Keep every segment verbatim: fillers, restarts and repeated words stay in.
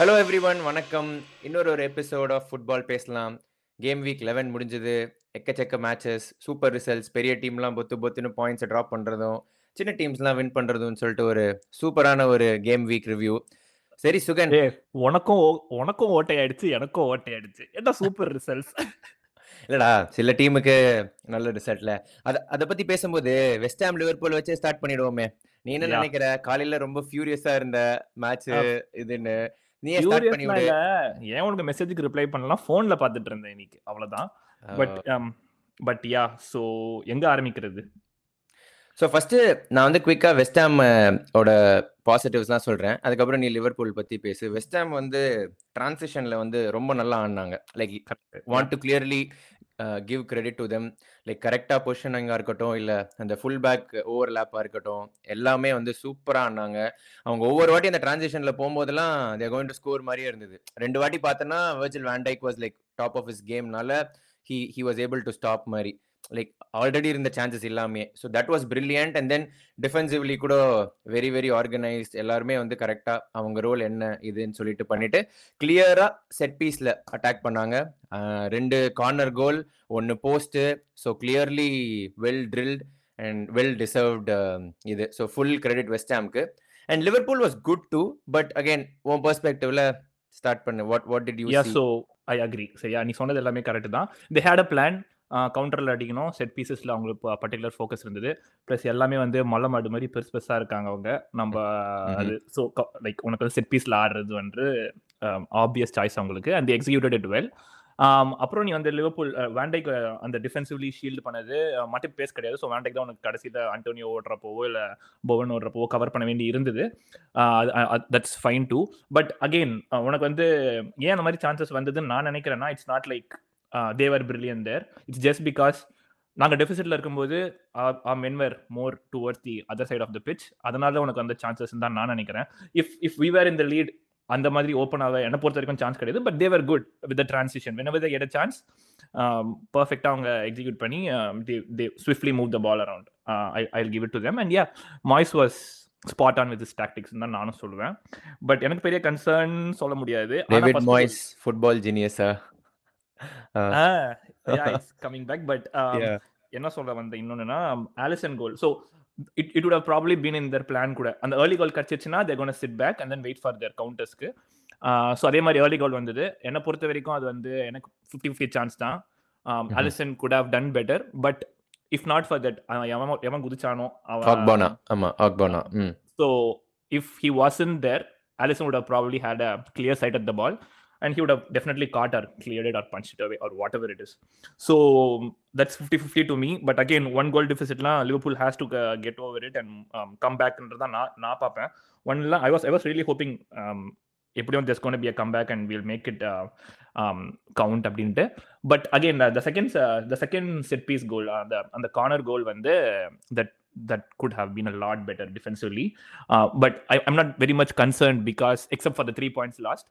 Hello every one, வணக்கம். இன்னொரு ஒரு எபிசோட் ஆஃப் ஃபுட்பால் பேசலாம். கேம் வீக் லெவன் முடிஞ்சது. எக்கச்சக்க மேட்சஸ், சூப்பர் ரிசல்ட்ஸ், பெரிய டீம்லாம் பொத்து பொத்துன்னு பாயிண்ட்ஸை ட்ராப் பண்ணுறதும் சின்ன டீம்ஸ்லாம் வின் பண்ணுறதும் சொல்லிட்டு ஒரு சூப்பரான ஒரு கேம் வீக் ரிவ்யூ. சரி சுகன், உனக்கும் உனக்கும் ஓட்டையாயிடுச்சு, எனக்கும் ஓட்டையாயிடுச்சு. என்ன சூப்பர் ரிசல்ட்ஸ் இல்லடா, சில டீமுக்கு நல்ல ரிசல்ட்ல. அதை அதை பற்றி பேசும்போது வெஸ்ட் ஹாம் லிவர்பூல் வச்சே ஸ்டார்ட் பண்ணிடுவோமே. நீ என்ன நினைக்கிற? காலையில் ரொம்ப ஃபியூரியஸாக இருந்த மேட்ச் இதுன்னு மெசேஜுக்கு ரிப்ளை பண்ணலாம், போன்ல பாத்துட்டு இருந்தேன் இன்னைக்கு, அவ்வளவுதான். பட் பட் யா சோ எங்க ஆரம்பிக்கிறது? சோ ஃபர்ஸ்ட் நான் வந்து குவிக்கா வெஸ்ட் ஹாம் ஓட பாசிட்டிவ்ஸ்லாம் சொல்றேன், அதுக்கப்புறம் நீ லிவர்பூல் பத்தி பேசு. வெஸ்ட் ஹாம் வந்து டிரான்சிஷன்ல வந்து ரொம்ப நல்லா ஆனாங்க. Like want to clearly give credit to them. Like கரெக்டா பொசிஷனிங்கா இருக்கட்டும், இல்ல அந்த ஃபுல் பேக் ஓவர் லேப்பா இருக்கட்டும், எல்லாமே வந்து சூப்பரா ஆனாங்க. அவங்க ஒவ்வொரு வாட்டி அந்த டிரான்சிஷன்ல போகும்போதெல்லாம் they are going to score மாதிரியே இருந்தது. ரெண்டு வாட்டி பார்த்தோன்னா Virgil van Dijk was like top of his கேம்னால he he was able to stop மாதிரி, லைக் ஆல்ரெடி இருந்த சான்சஸ் எல்லாமே. So that was brilliant. And then defensively கூட வெரி வெரி ஆர்கனைஸ்ட். எல்லாருமே வந்து கரெக்டாக அவங்க ரோல் என்ன இதுன்னு சொல்லிட்டு பண்ணிட்டு கிளியராக செட் பீஸில் அட்டாக் பண்ணாங்க. ரெண்டு கார்னர் கோல், ஒன்று post. So clearly well drilled and well deserved இது. ஸோ ஃபுல் கிரெடிட் வெஸ்ட் ஹாமுக்கு. And Liverpool was good too, but again உன் பெர்ஸ்பெக்டிவ்ல ஸ்டார்ட் பண்ணு. What what did you see? So I agree. சரியா, நீ சொன்னது எல்லாமே கரெக்ட் தான். They had a plan. கவுண்டரில் அடிக்கணும், செட் பீசஸில் அவங்களுக்கு பர்டிகுலர் ஃபோக்கஸ் இருந்தது. ப்ளஸ் எல்லாமே வந்து மல்ல மாடு மாதிரி பெருசு பெருசாக இருக்காங்க அவங்க. நம்ம அது ஸோ லைக் உனக்கு வந்து செட் பீஸில் ஆடுறது வந்து ஆப்வியஸ் சாய்ஸ் அவங்களுக்கு. And executed it well. அப்புறம் நீ வந்து லிவர்பூல் வான்டைக் அந்த டிஃபென்சிவ்லி ஷீல்டு பண்ணது மட்டும் பேச கிடையாது. ஸோ வான்டைக் தான் உனக்கு கடைசியில் அண்டோனியோ ஓடுறப்போவோ இல்லை பவன் ஓடுறப்போவோ கவர் பண்ண வேண்டி இருந்தது. That's fine too. But again உனக்கு வந்து ஏன் அந்த மாதிரி சான்சஸ் வந்ததுன்னு நான் நினைக்கிறேன்னா, it's not like Uh, they were brilliant there. It's just because naanga deficit la irukumbodhu our men were more towards the other side of the pitch. Adanalada unakku andha chances unda naan nenikiren. If if we were in the lead andha madri open avai ena portharikum chance kedaidhu, but they were good with the transition. Whenever they get a chance um, perfect ah avanga execute panni um, they they swiftly moved the ball around. uh, I I'll give it to them. And yeah, Moyes was spot on with his tactics unda naanum solven. But enak periya concern solla mudiyadhu. David Moyes football genius ah. Uh, ah, yeah, it's coming back. But என்ன சொல்ற வந்த இன்னொன்னுனா Alisson goal. So it it would have probably been in their plan கூட. அந்த early goal கட்சிச்சுனா they're going to sit back and then wait for their counters க்கு. So அதே மாதிரி early goal வந்தது. என்ன பொறுத்த வரைக்கும் அது வந்து எனக்கு fifty fifty chance தான். Alisson could have done better, but if not for that அவன் அவன் குதிச்சானோ ஆக்போனா. ஆமா ஆக்போனா. So if he wasn't there, Alisson would have probably had a clear sight at the ball. And he would have definitely caught or cleared it or punched it away or whatever it is. So that's fifty fifty to me. But again, one goal deficit la Liverpool has to uh, get over it and um, come back. Nradha na na paapen. One la I was I was really hoping um eppadiyon there's going to be a comeback and we'll make it uh, um count abdinte. But again, uh, the second uh, the second set piece goal, uh, the and the corner goal vande that that could have been a lot better defensively. Uh, but I, I'm not very much concerned because except for the three points lost.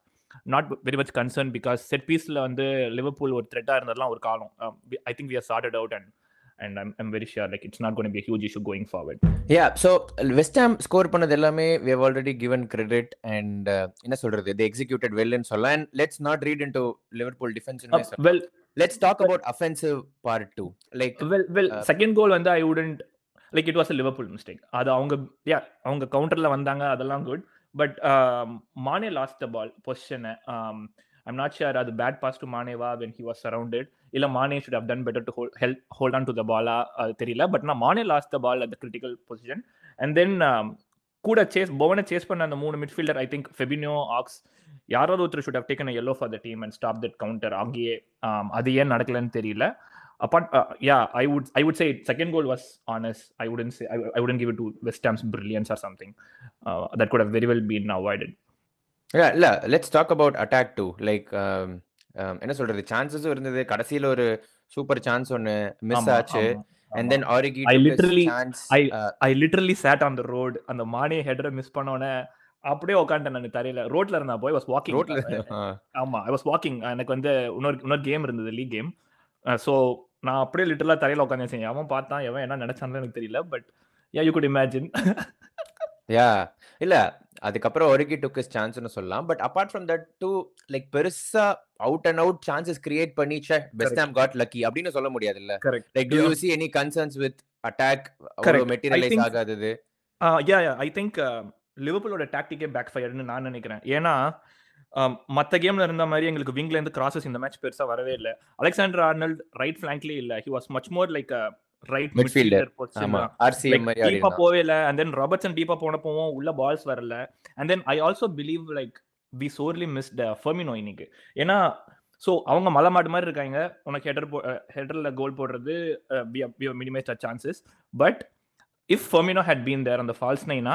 Not very much concerned because set piece la vandu Liverpool or threat ah irundadala or kaalam. I think we have sorted out and and I'm I'm very sure like it's not going to be a huge issue going forward. Yeah, so West Ham score panad ellame we have already given credit and enna uh, solradhu they executed well and solla. And let's not read into Liverpool defense in uh, well, let's talk but, about offensive part too. Like well well uh, second goal vandu I wouldn't like it was a Liverpool mistake. Adu avanga yeah avanga counter la vandanga adella good. But um, Mané lost the ball position. Um, I'm not sure the bad pass to Mané was when he was surrounded. Illa Mané should have done better to hold help, hold on to the ball. Uh, theriyala, but na Mané lost the ball at the critical position. And then um, kuda chase Bowen chase panna the three midfielder. I think Fabinho, Ox, yarado otru should have taken a yellow for the team and stopped that counter. Angiye adu yen nadakala nu theriyala. Apart uh, yeah, I would I would say second goal was honest. I wouldn't say I, I wouldn't give it to West Ham's brilliance or something. Uh, that could have very well been avoided. Yeah, la, let's talk about attack too. Like um enna solradhu chances irundhathu kadasiyila oru super chance one miss aachu. And then Origi I literally chance, I uh, I literally sat on the road and the Mané header miss pannona அப்படியே உட்காந்துட்டேன் நான் தரையில. ரோட்ல இருந்தா போய் was walking ரோட்ல. ஆமா I was walking. எனக்கு வந்து இன்னொரு இன்னொரு கேம் இருந்தது, லீக் கேம். ஸோ நான் அப்படியே லிட்டரலா தரையில உட்காந்து செஞ்சேன். அவன் பார்த்தான், எவன் என்ன நினைச்சான்னு எனக்கு தெரியல. But yeah you could imagine. யா இல்ல அதுக்கப்புறம் ஒருக்கி டுக் சான்ஸ்னு சொல்லலாம். But apart from that two like பெருசா out and out chances create பண்ணி பெஸ்ட் ஹாம் காட் லக்கி அப்படின்னு சொல்ல முடியாது இல்ல. Like do you see any concerns with attack or materialize ஆகாதது? யா யா ஐ திங்க் லிவர்பூலோட டாக்டிக்கே பேக் ஃபயர்னு நான் நினைக்கிறேன். ஏன்னா மற்ற கேம்ல இருந்த மாதிரி எங்களுக்கு விங்ல இருந்து கிராசஸ் இந்த மேட்ச் பெருசா வரவே இல்லை. அலெக்சாண்டர் ஆர்னால்ட் ரைட் ஃபிளாங்க்லயே இல்ல, he was much more like right midfielder position. RCM மாதிரி ஆடி டீப்பா போவேல and then ராபர்ட்சன் டீப்பா போனப்போ உள்ள பால்ஸ் வரல. and then I also believe like we sorely missed Firmino இன்னைக்கு. ஏனா சோ அவங்க மலமாடு மாதிரி இருக்காங்க, உனக்கு ஹெடர் ஹெடர்ல கோல் போடுறது we minimize the chances. but if Firmino had been there on the false nine,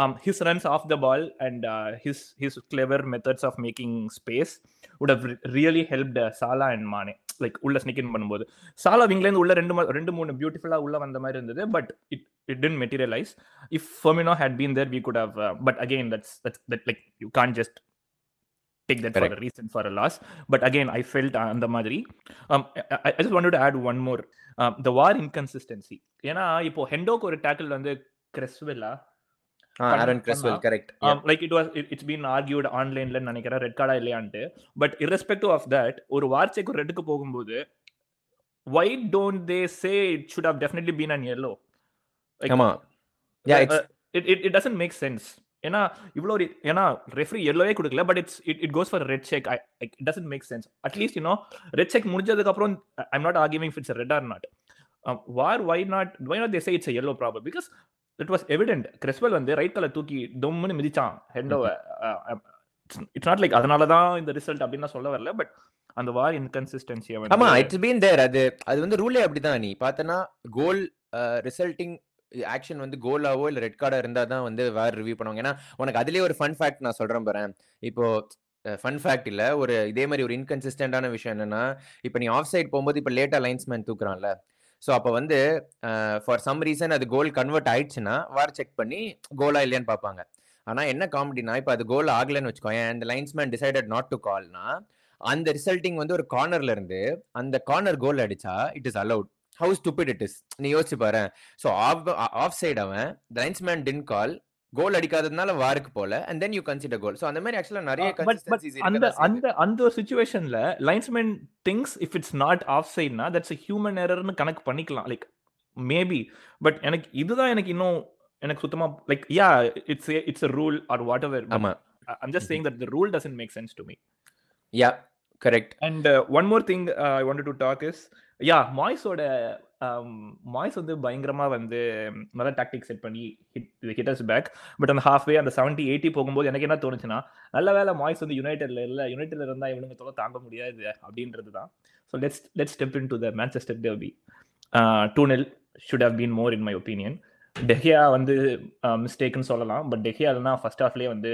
um his runs off the ball and uh, his his clever methods of making space would have re- really helped uh, Salah and Mané. Like உள்ள sneak in பண்ணும்போது Salah விங்லேருந்து உள்ள ரெண்டு ரெண்டு மூணு பியூட்டிஃபுல்லாக உள்ள வந்த மாதிரி இருந்தது. But it it did materialise. If Firmino had been there we could have. But again that's that's that like you can't just take that for a reason for a loss. But again I felt அந்த மாதிரி. I just wanted to add one more, the VAR inconsistency. ஏன்னா இப்போ ஹெண்டோக்கு ஒரு tackle வந்து கிரெஸ்வெல்லா Aaron Cresswell, correct. Um, yeah. Like it was, it, it's been argued online la nenikira red card illaiyante. But irrespective of that, oru var check red ku pogumbodhu why don't they say it should have definitely been an yellow? Like, come on. Yeah, it's, uh, it, it it doesn't make sense. Ena ivlo ena referee yellow ye kudukala, but it's it, it goes for a red check. I, like, it doesn't make sense. At least you know red check mudinjaduk aprom I'm not arguing if it's a red or not. Um, var why not why not they say it's a yellow problem? Because it was evident Cresswell வந்து right கால தூக்கி டொம்னு மிதிச்சான் ஹெண்டோவை. It's not like அதனால தான் இந்த result அப்படினா சொல்ல வரல. பட் அந்த வார் இன்கன்சிஸ்டன்சி வந்து ஆமா இட்ஸ் பீன் தேர். அது அது வந்து ரூலே அப்படி தான். நீ பார்த்தனா கோல் ரிசல்ட்டிங் ஆக்ஷன் வந்து கோலாவோ இல்ல ரெட் கார்டா இருந்தா தான் வந்து வார் ரிவ்யூ பண்ணுவாங்க. ஏன்னா உனக்கு அதுலயே ஒரு ஃபன் ஃபேக்ட் நான் சொல்றேன் பாறேன். இப்போ ஃபன் ஃபேக்ட் இல்ல, ஒரு இதே மாதிரி ஒரு இன்கன்சிஸ்டன்டான விஷயம் என்னன்னா, இப்போ நீ ஆஃப் சைட் போகும்போது இப்போ லேட்டா லைன்ஸ்மேன் தூக்குறான்ல, ஸோ அப்போ வந்து ஃபார் சம் ரீசன் அது கோல் கன்வெர்ட் ஆயிடுச்சுன்னா வார் செக் பண்ணி கோலா இல்லையான்னு பார்ப்பாங்க. ஆனால் என்ன காமெடினா இப்போ அது கோல் ஆகலன்னு வச்சுக்கோங்க, அந்த லைன்ஸ்மேன் டிசைடட் நாட் டு கால்னா அந்த ரிசல்ட்டிங் வந்து ஒரு கார்னர்ல இருந்து அந்த கார்னர் கோல் அடிச்சா it is allowed. How stupid it is, நீ யோசிச்சு பாரு. ஸோ ஆஃப் ஆஃப் சைட் அவன் லைன்ஸ்மேன் டிட் கால், கோல் அடிக்காததுனால வாருக்கு போல, and then you consider goal. So அந்த மாதிரி actually நிறைய consistencies இருக்கு. அந்த அந்த அந்த சிச்சுவேஷன்ல linesman thinks if it's not offside na that's a human error னு கணக்கு பண்ணிக்கலாம். like maybe but எனக்கு இதுதான் எனக்கு இன்னும் எனக்கு சுத்தமா like yeah it's a, it's a rule or whatever. ஆமா I'm just saying that the rule doesn't make sense to me. yeah correct. and uh, one more thing uh, I wanted to talk is yeah Moyes ஓட மாய்ஸ் வந்து பயங்கரமா வந்து நல்லா tactic set பண்ணி hit us back. But அந்த half way அந்த seventy eighty போகும்போது எனக்கு என்ன தோணுச்சுன்னா, நல்ல வேலை மாய்ஸ் வந்து யுனைடெட்ல இல்லை, யுனைடெட்ல இருந்தா இவனுங்க தோல தாங்க முடியாது அப்படின்றது தான். So let's let's step in to the Manchester derby. Two nil should have been more in my opinion. டெஹியா வந்து மிஸ்டேக்னு சொல்லலாம், பட் டெஹியா இல்லைனா ஃபர்ஸ்ட் ஹாஃப்லேயே வந்து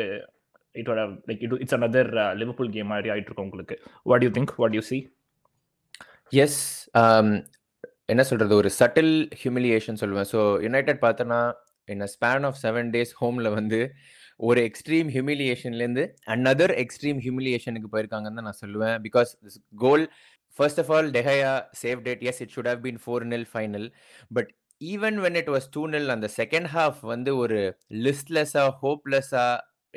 இட்டோட like it it's another Liverpool game மாதிரி ஆயிட்டு இருக்கும் உங்களுக்கு. What you think, what you see? Yes, என்ன சொல்றது, ஒரு சட்டில் ஹியூமிலியேஷன் சொல்லுவேன். ஸோ யுனைடெட் பார்த்தோன்னா என்ன ஸ்பேன் ஆஃப் செவன் டேஸ் ஹோம்ல வந்து ஒரு எக்ஸ்ட்ரீம் ஹியூமிலியேஷன்லேருந்து அனதர் எக்ஸ்ட்ரீம் ஹியூமிலியேஷனுக்கு போயிருக்காங்கன்னு தான் நான் சொல்லுவேன். Because this goal first of all டெஹயா save date. Yes it should have been four nil final. But even when it was two nil அந்த செகண்ட் ஹாஃப் வந்து ஒரு லிஸ்ட்லெஸ்ஸா ஹோப்லெஸ்ஸா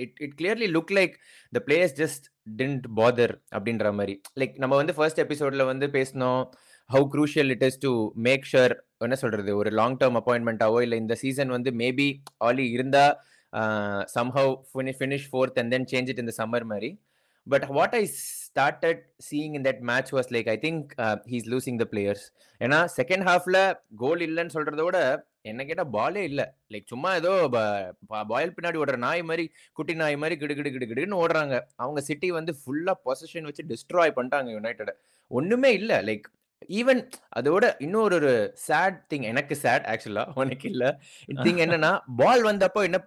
it it clearly look like the players just didn't bother அப்படின்ற மாதிரி. Like நம்ம வந்து first எபிசோட்ல வந்து பேசினோம் how crucial it is to make sure enna solradhu or long term appointment avo illa in the season vandu maybe ali irunda uh, somehow finish, finish fourth and then change it in the summer mari. but what I started seeing in that match was like I think uh, he's losing the players. ena second half la goal illan solradhoda enna ketta ball e illa, like summa edho boil pinadi odra naai mari kutti naai mari gidigidi gidigidi nu odraanga. avanga city vandu full ah possession vechi destroy panntaanga united. onnume illa like even அதோட இன்னொரு ஒரு sad thing, எனக்கு chat ஆக்சுவலா உனக்கு இல்ல thing என்னன்னா, பால் வந்தப்போ என்ன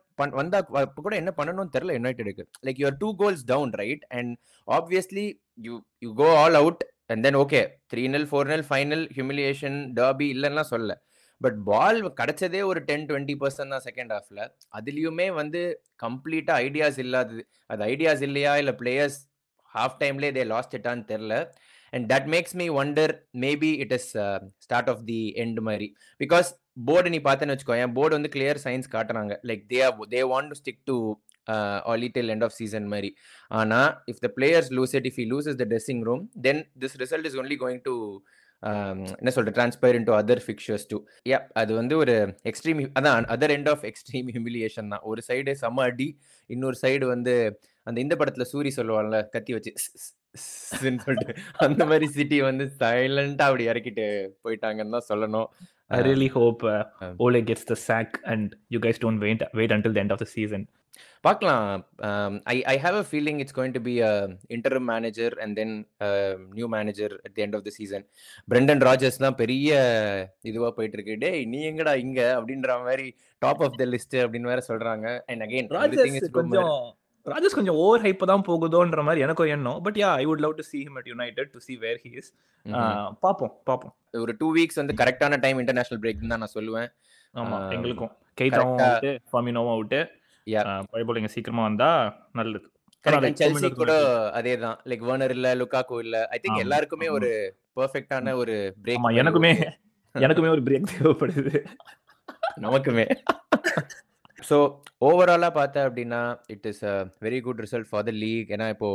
வந்தா கூட என்ன பண்ணணும்னு தெரியல யுனைடெடுக்கு. Like you're two goals down right and obviously you you go all out and then okay three nil four nil final humiliation derby இல்லைன்னா சொல்ல. பட் பால் கிடைச்சதே ஒரு டென் டுவெண்ட்டி பர்சன்ட் தான் செகண்ட் ஹாஃப்ல. அதுலயுமே வந்து கம்ப்ளீட்டா ஐடியாஸ் இல்லாதது. அது ஐடியாஸ் இல்லையா இல்ல பிளேயர்ஸ் ஹாஃப் டைம்லேயே தே லாஸ்ட் இட்டான்னு தெரியல. And that makes me wonder, maybe it is uh, start of the end Mari. Because board ni pathana vechkoya, board on the clear signs kaatanga. Like they are, they want to stick to uh, Oli till end of season Mari. Ana, if the players lose it, if he loses the dressing room, then this result is only going to என்ன சொல்ற transpire into other fixtures too. யா, அது வந்து ஒரு extreme, அதான் other end of extreme humiliation தான். ஒரு side செம அடி, இன்னொரு சைடு வந்து அந்த இந்த படத்துல சூரி சொல்லுவாங்கல்ல கத்தி வச்சு சொல்லிட்டு, அந்த மாதிரி சிட்டி வந்து சைலண்டா அப்படி இறக்கிட்டு போயிட்டாங்கன்னு தான் சொல்லணும். I really hope uh, Ole gets the sack and you guys don't wait wait until the end of the season. Paakalam. um, I I have a feeling it's going to be a interim manager and then a new manager at the end of the season. Brendan Rodgers na periya iduva poitirukku, dey nee engada inga abindra mari top of the list abindra vera solranga. And again everything is konjam Rodgers konjam over hype da pogudondra mari enakku enno, but yeah, I would love to see him at United to see where he is. Paapom paapom ஒரு two weeks வந்து கரெக்டான time international break தான் நான் சொல்லுவேன். ஆமா, எங்களுக்கும் கேட்டாவும் out, ஃபார்மினோவும் out, யா பைபோலிங் சீக்கிரமா வந்தா நல்லது. கரெக்ட். செல்சி கூட அதேதான், லைக் வர்னர் இல்ல, லுக்காகோ இல்ல. ஐ திங்க் எல்லாருக்குமே ஒரு பெர்ஃபெக்ட்டான ஒரு பிரேக். ஆமா, எனக்குமே எனக்குமே ஒரு பிரேக் தேவைப்படுது, நமக்குமே. ஸோ ஓவராலாக பார்த்தா அப்படின்னா it is a very good result for the league. ஏன்னா இப்போ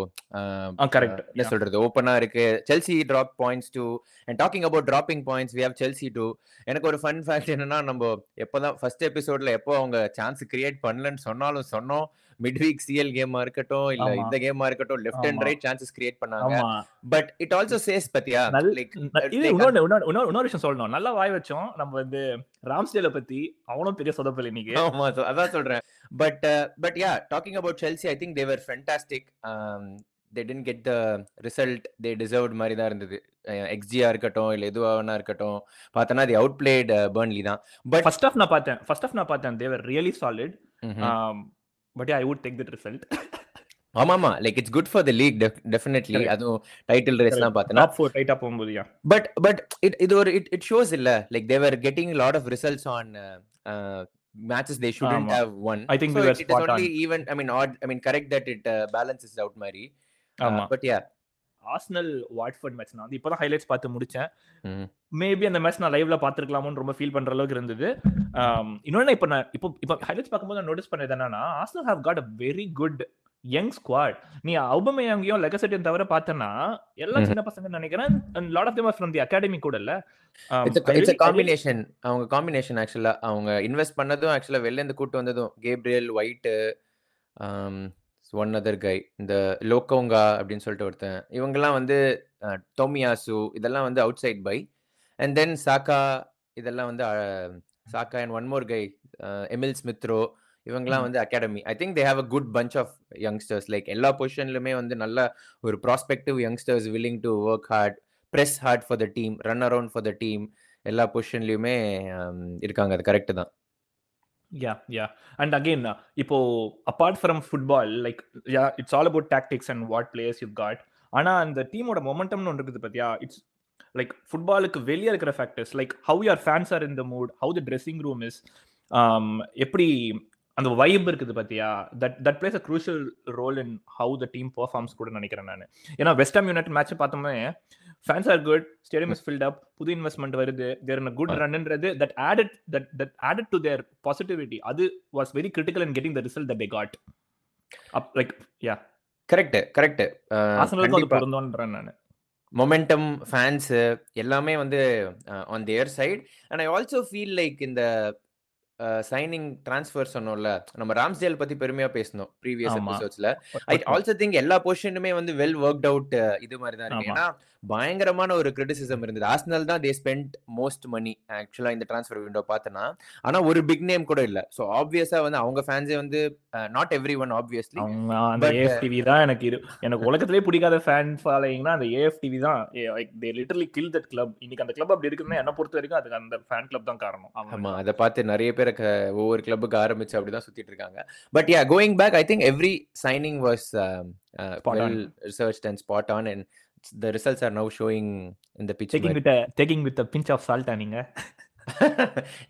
கரெக்ட் என்ன சொல்றது, ஓப்பனாக இருக்கு. Chelsea drop points too, and talking about dropping points we have Chelsea too. எனக்கு ஒரு ஃபன் ஃபேக்ட் என்னன்னா, நம்ம எப்போதான் ஃபர்ஸ்ட் எபிசோட்ல எப்போ அவங்க சான்ஸ் கிரியேட் பண்ணலன்னு சொன்னாலும் சொன்னோம், மிட் வீக் சிஎல் கேமா இருக்கட்டும் இல்ல இந்த கேமா இருக்கட்டும், left and right chances create பண்ணாங்க. பட் இட் ஆல்சோ சேஸ் பத்தியா, லைக் இது இன்னொரு இன்னொரு இன்னொரு விஷயம் சொல்லணும். நல்லா வாய் வச்சோம் நம்ம வந்து ராம்ஸ்டேல பத்தி, அவனும் பெரிய சொதப்பல் இன்னைக்கு. ஆமா, அதான் சொல்றேன். But but yeah, talking about Chelsea, I think they were fantastic. They didn't get the result they deserved மாதிரி தான் இருந்தது. xgr இருக்கட்டும் இல்ல எதுவானா இருக்கட்டும், பார்த்தனா they outplayed uh, Burnley தான். But first half நான் பார்த்தேன், first half நான் பார்த்தேன், they were really solid. Mm-hmm. um, but yeah, I would take that result. ஆமாமா, like it's good for the league definitely. அதுவும் டைட்டில் ரேஸ் எல்லாம் பார்த்தனா top நான்கு டைட்டா போகும்போது, யா பட் பட் இட் இது ஒரு இட் இட் ஷோஸ் இல்ல, like they were getting a lot of results on uh, matches they shouldn't um, have won. I think so. It, it is only on. even, I mean odd, I mean correct that it uh, balances out Mari. uh, um, but yeah, Arsenal Watford match நான் இப்போதான் highlights பார்த்து முடிச்சேன். Maybe அந்த match நான் லைவ்ல பாத்துக்கலாம்னு ரொம்ப feel பண்ற அளவுக்கு இருந்தது. இன்னொன்னு இப்போ நான் இப்போ இப்போ highlights பார்க்கும்போது நான் நோட்டீஸ் பண்ணது என்னன்னா, Arsenal have got a very good young squad. நீ அவுபமேயாங்கையும் லெகசட்டியும் தவிர பார்த்தனா எல்லாம் சின்ன பசங்கன்னு நினைக்கிறேன். and lot of them are from the academy கூட இல்ல. it's a, it's a combination. அவங்க காம்பினேஷன் actually அவங்க இன்வெஸ்ட் பண்ணதும் actually வெளில இருந்து கூட்டி வந்ததும் Gabriel White, um one other guy, இந்த லோகோங்கா அப்படினு சொல்லிட்டு ஒருத்தன், இவங்கலாம் வந்து டோமியாசு இதெல்லாம் வந்து outside by, and then Saka இதெல்லாம் வந்து Saka and one more guy uh, Emile Smith Rowe, இவங்கலாம் வந்து academy. I think they have a good bunch of youngsters, like எல்லா பொசிஷன்லுமே வந்து நல்ல ஒரு prospective youngsters, willing to work hard, press hard for the team, run around for the team, எல்லா பொசிஷன்லையுமே இருக்காங்க. அது கரெக்டு தான். யா யா அண்ட் அகெயின் இப்போ apart from football, like ya it's all about tactics and what players you got. ஆனால் அந்த டீமோட மொமெண்டம்னு ஒன்று இருக்குது பார்த்தியா. இட்ஸ் லைக் ஃபுட்பாலுக்கு வெளியே இருக்கிற factors, like how your fans are in the mood, how the dressing room is, எப்படி அந்த வைப் இருக்குது பார்த்தியா. That that plays a crucial role in how the team performs கூட நினைக்கிறேன் நான். ஏன்னா வெஸ்ட் ஹாம் யுனைட்டட் மேட்ச் பார்த்தோமே, fans are good, stadium is filled up, புது இன்வெஸ்ட்மெண்ட் வருது, தேர் இன் அ குட் ரன்ன்றது, that added that that added to their positivity. அது was very critical in getting the result that they got. Like ya correct correct ஆர்சனலுக்கு அது பொருந்தோன்றேன் நான். Momentum, fans எல்லாமே வந்து on their side. And I also feel like இந்த signing transfer சொன்னோம்ல, நம்ம ராம்ஸ்டேல் பத்தி பெருமையா பேசணும் ப்ரீவியஸ் எபிசோட்ஸ்ல. ஐ ஆல்சோ திங்க் எல்லா பொசிஷனுமே வந்து வெல் ஒர்க்ட் அவுட் இது மாதிரி தான் இருக்கு. ஏன்னா பயங்கரமான ஒரு கிரிட்டிசிசம் இருந்தது, ஆர்சனல் தான் தே ஸ்பெண்ட் மோஸ்ட் மணி ஆக்சுவலா இந்த டிரான்ஸ்ஃபர் விண்டோ பார்த்தனா. ஆனா ஒரு பிக் நேம் கூட இல்ல. ஸோ ஆப்வியஸா வந்து அவங்க ஃபேன்ஸே வந்து நாட் எவ்ரி ஒன் ஆப்வியஸ்லி அந்த ஏஎஃப்டிவி தான் எனக்கு இரு எனக்கு உலகத்திலேயே பிடிக்காத ஃபேன் ஃபாலோயிங்னா அந்த ஏஎஃப்டிவி தான். They literally kill that club. இன்னைக்கு அந்த கிளப் அப்படி இருக்குன்னா என்ன பொறுத்த வரைக்கும் அதுக்கு அந்த ஃபேன் கிளப் தான் காரணம். ஆமா, அதை பார்த்து நிறைய பேர் ஒவ்வொரு கிளப்புக்கு ஆரம்பிச்சு அப்படிதான் சுத்திட்டு இருக்காங்க. But yeah, going back, I think every signing was well researched and spot on, and the results are now showing in the picture. Taking with a taking with a pinch of salt aninga.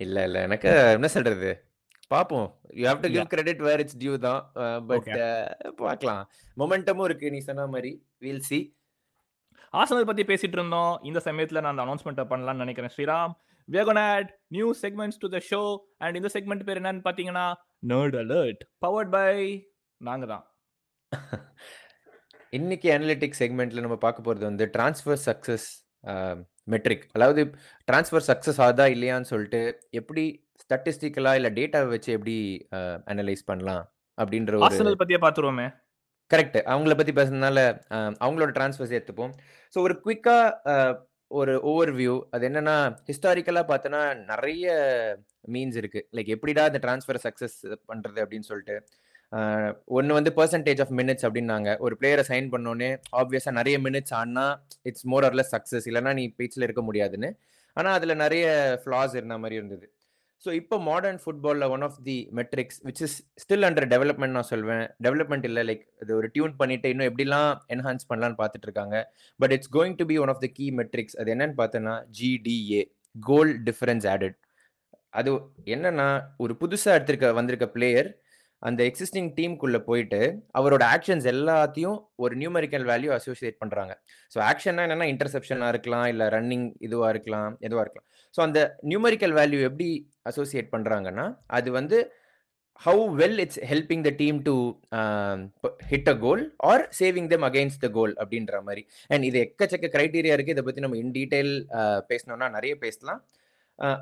இல்ல இல்ல எனக்கு என்ன சொல்றது, பாப்போம். You have to give yeah. credit where it's due தான். uh, but பார்க்கலாம். okay. uh, momentum இருக்கு நீ சொன்ன மாதிரி. we'll see. ஆர்சனல் பத்தி பேசிட்டு இருந்தோம். இந்த சமயத்துல நான் அனௌன்ஸ்மெண்ட் பண்ணலாம்னு நினைக்கிறேன். Sriram we are going to add new segments to the show, and இந்த செக்மெண்ட் பேர் என்னன்னு பாத்தீங்கன்னா Nerd Alert, powered by நாங்க தான். இன்னைக்கு அனலிட்டிக் செக்மெண்ட்ல நம்ம பார்க்க போறது வந்து டிரான்ஸ்ஃபர் சக்சஸ் மெட்ரிக். அதாவது டிரான்ஸ்ஃபர் சக்சஸ் ஆகுதா இல்லையான்னு சொல்லிட்டு எப்படி ஸ்டாட்டிஸ்டிக்கலா இல்ல டேட்டாவை வச்சு எப்படி அனலைஸ் பண்ணலாம் அப்படின்ற ஒரு ஆர்சனல் பத்தியே பாத்துருவோமே. கரெக்ட், அவங்கள பத்தி பேசுறதுனால அவங்களோட டிரான்ஸ்ஃபர்ஸ் எடுத்துப்போம். ஸோ ஒரு குவிக்கா ஒரு ஓவர்வியூ. அது என்னன்னா, ஹிஸ்டாரிக்கலாக பார்த்தோன்னா நிறைய மீன்ஸ் இருக்கு. லைக் எப்படிடா இந்த டிரான்ஸ்ஃபர் சக்சஸ் பண்றது அப்படின்னு சொல்லிட்டு ஒன்று வந்து பர்சன்டேஜ் ஆஃப் மினிட்ஸ் அப்படின்னாங்க. ஒரு பிளேயரை சைன் பண்ணோன்னே ஆப்வியஸாக நிறைய மினிட்ஸ் ஆனா it's more or less success, இல்லைனா நீ பீச்சில் இருக்க முடியாதுன்னு. ஆனால் அதில் நிறைய ஃப்ளாஸ் இருந்த மாதிரி இருந்தது. ஸோ இப்போ மாடர்ன் ஃபுட்பாலில் one of the metrics which is still under development, நான் சொல்வேன் டெவலப்மெண்ட் இல்லை, லைக் அது ஒரு டியூன் பண்ணிட்டு இன்னும் எப்படிலாம் என்ஹான்ஸ் பண்ணலான்னு பார்த்துட்டு இருக்காங்க. But it's going to be one of the key metrics. அது என்னன்னு பார்த்தோன்னா ஜிடிஏ, கோல் டிஃபரன்ஸ் ஆடட். அது என்னன்னா, ஒரு புதுசாக எடுத்திருக்க வந்திருக்க பிளேயர் அந்த எக்ஸிஸ்டிங் டீமுக்குள்ளே போயிட்டு அவரோட ஆக்ஷன்ஸ் எல்லாத்தையும் ஒரு நியூமரிக்கல் வேல்யூ அசோசியேட் பண்ணுறாங்க. ஸோ ஆக்ஷன்னா என்னென்னா இன்டர்செப்ஷனாக இருக்கலாம், இல்லை ரன்னிங் இதுவாக இருக்கலாம், எதுவாக இருக்கலாம். ஸோ அந்த நியூமரிக்கல் வேல்யூ எப்படி அசோசியேட் பண்ணுறாங்கன்னா, அது வந்து how well it's helping the team to um, hit a goal or saving them against the goal அப்படின்ற மாதிரி. அண்ட் இது எக்கச்சக்க க்ரைட்டீரியா இருக்குது. இதை பற்றி நம்ம இன் டீட்டெயில் பேசணும்னா நிறைய பேசலாம்.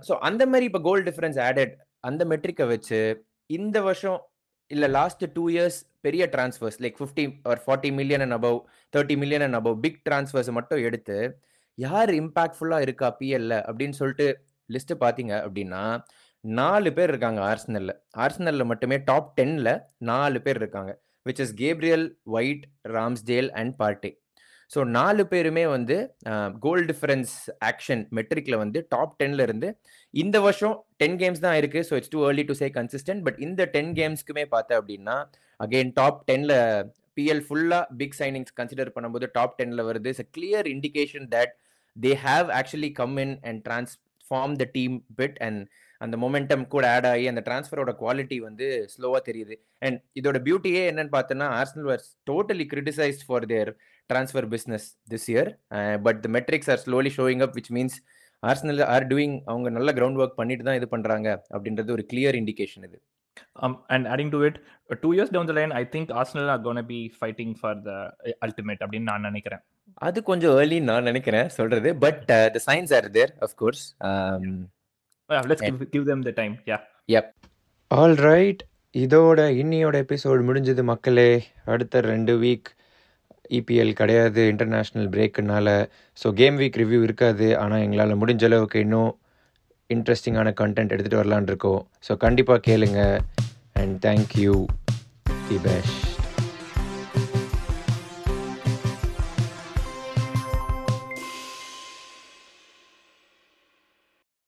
ஸோ அந்த மாதிரி இப்போ கோல் டிஃபரன்ஸ் ஆடட் அந்த மெட்ரிக்கை வச்சு இந்த வருஷம் இல்லை லாஸ்ட் டூ இயர்ஸ் பெரிய transfers like fifty or forty million and above, thirty million and above big transfers மட்டும் எடுத்து யார் இம்பாக்ட்ஃபுல்லாக இருக்கா பிஎல்ல அப்படின்னு சொல்லிட்டு லிஸ்ட்டு பார்த்தீங்க அப்படின்னா நாலு பேர் இருக்காங்க ஆர்சனலில். ஆர்சனலில் மட்டுமே டாப் டென்னில் நாலு பேர் இருக்காங்க, which is Gabriel, White, Ramsdale and Partey. So நாலு பேருமே வந்து கோல் டிஃபரன்ஸ் ஆக்ஷன் மெட்ரிக்கில் வந்து டாப் டென்னில் இருந்து இந்த வருஷம் டென் கேம்ஸ் தான் இருக்குது. So it's too early to say consistent. But இந்த டென் கேம்ஸ்க்குமே பார்த்தேன் அப்படின்னா அகெயின் டாப் டென்னில் பிஎல் ஃபுல்லாக பிக் சைனிங்ஸ் கன்சிடர் பண்ணும்போது டாப் டென்னில் வருது. It's a clear indication that they have actually come in and transform the team bit. And அந்த மொமெண்டம் கூட ஆட் ஆகி அந்த டிரான்ஸ்ஃபரோட குவாலிட்டி வந்து ஸ்லோவாக தெரியுது. அண்ட் இதோட பியூட்டியே என்னன்னு பார்த்தோன்னா, Arsenal was totally criticised for their transfer business this year, uh, but the metrics are slowly showing up, which means Arsenal are doing அவங்க நல்ல ground work பண்ணிட்டு தான் இது பண்றாங்க அப்படின்றது ஒரு clear indication இது. um, and adding to it, two years down the line I think Arsenal are going to be fighting for the ultimate அப்படினு நான் நினைக்கிறேன். அது கொஞ்சம் early நான் நினைக்கிறேன் சொல்றது, but uh, the signs are there of course. um, well, let's give, give them the time. yeah yep all right, இதோட இன்னியோட episode முடிஞ்சது மக்களே. அடுத்த ரெண்டு வீக் இபிஎல் கிடையாது, இன்டர்நேஷ்னல் பிரேக்குனால. ஸோ கேம் வீக் ரிவ்யூ இருக்காது. ஆனால் எங்களால் முடிஞ்ச அளவுக்கு இன்னும் இன்ட்ரெஸ்டிங்கான கண்டென்ட் எடுத்துகிட்டு வரலான்னு இருக்கோம். ஸோ கண்டிப்பாக கேளுங்க. And thank you Dipesh.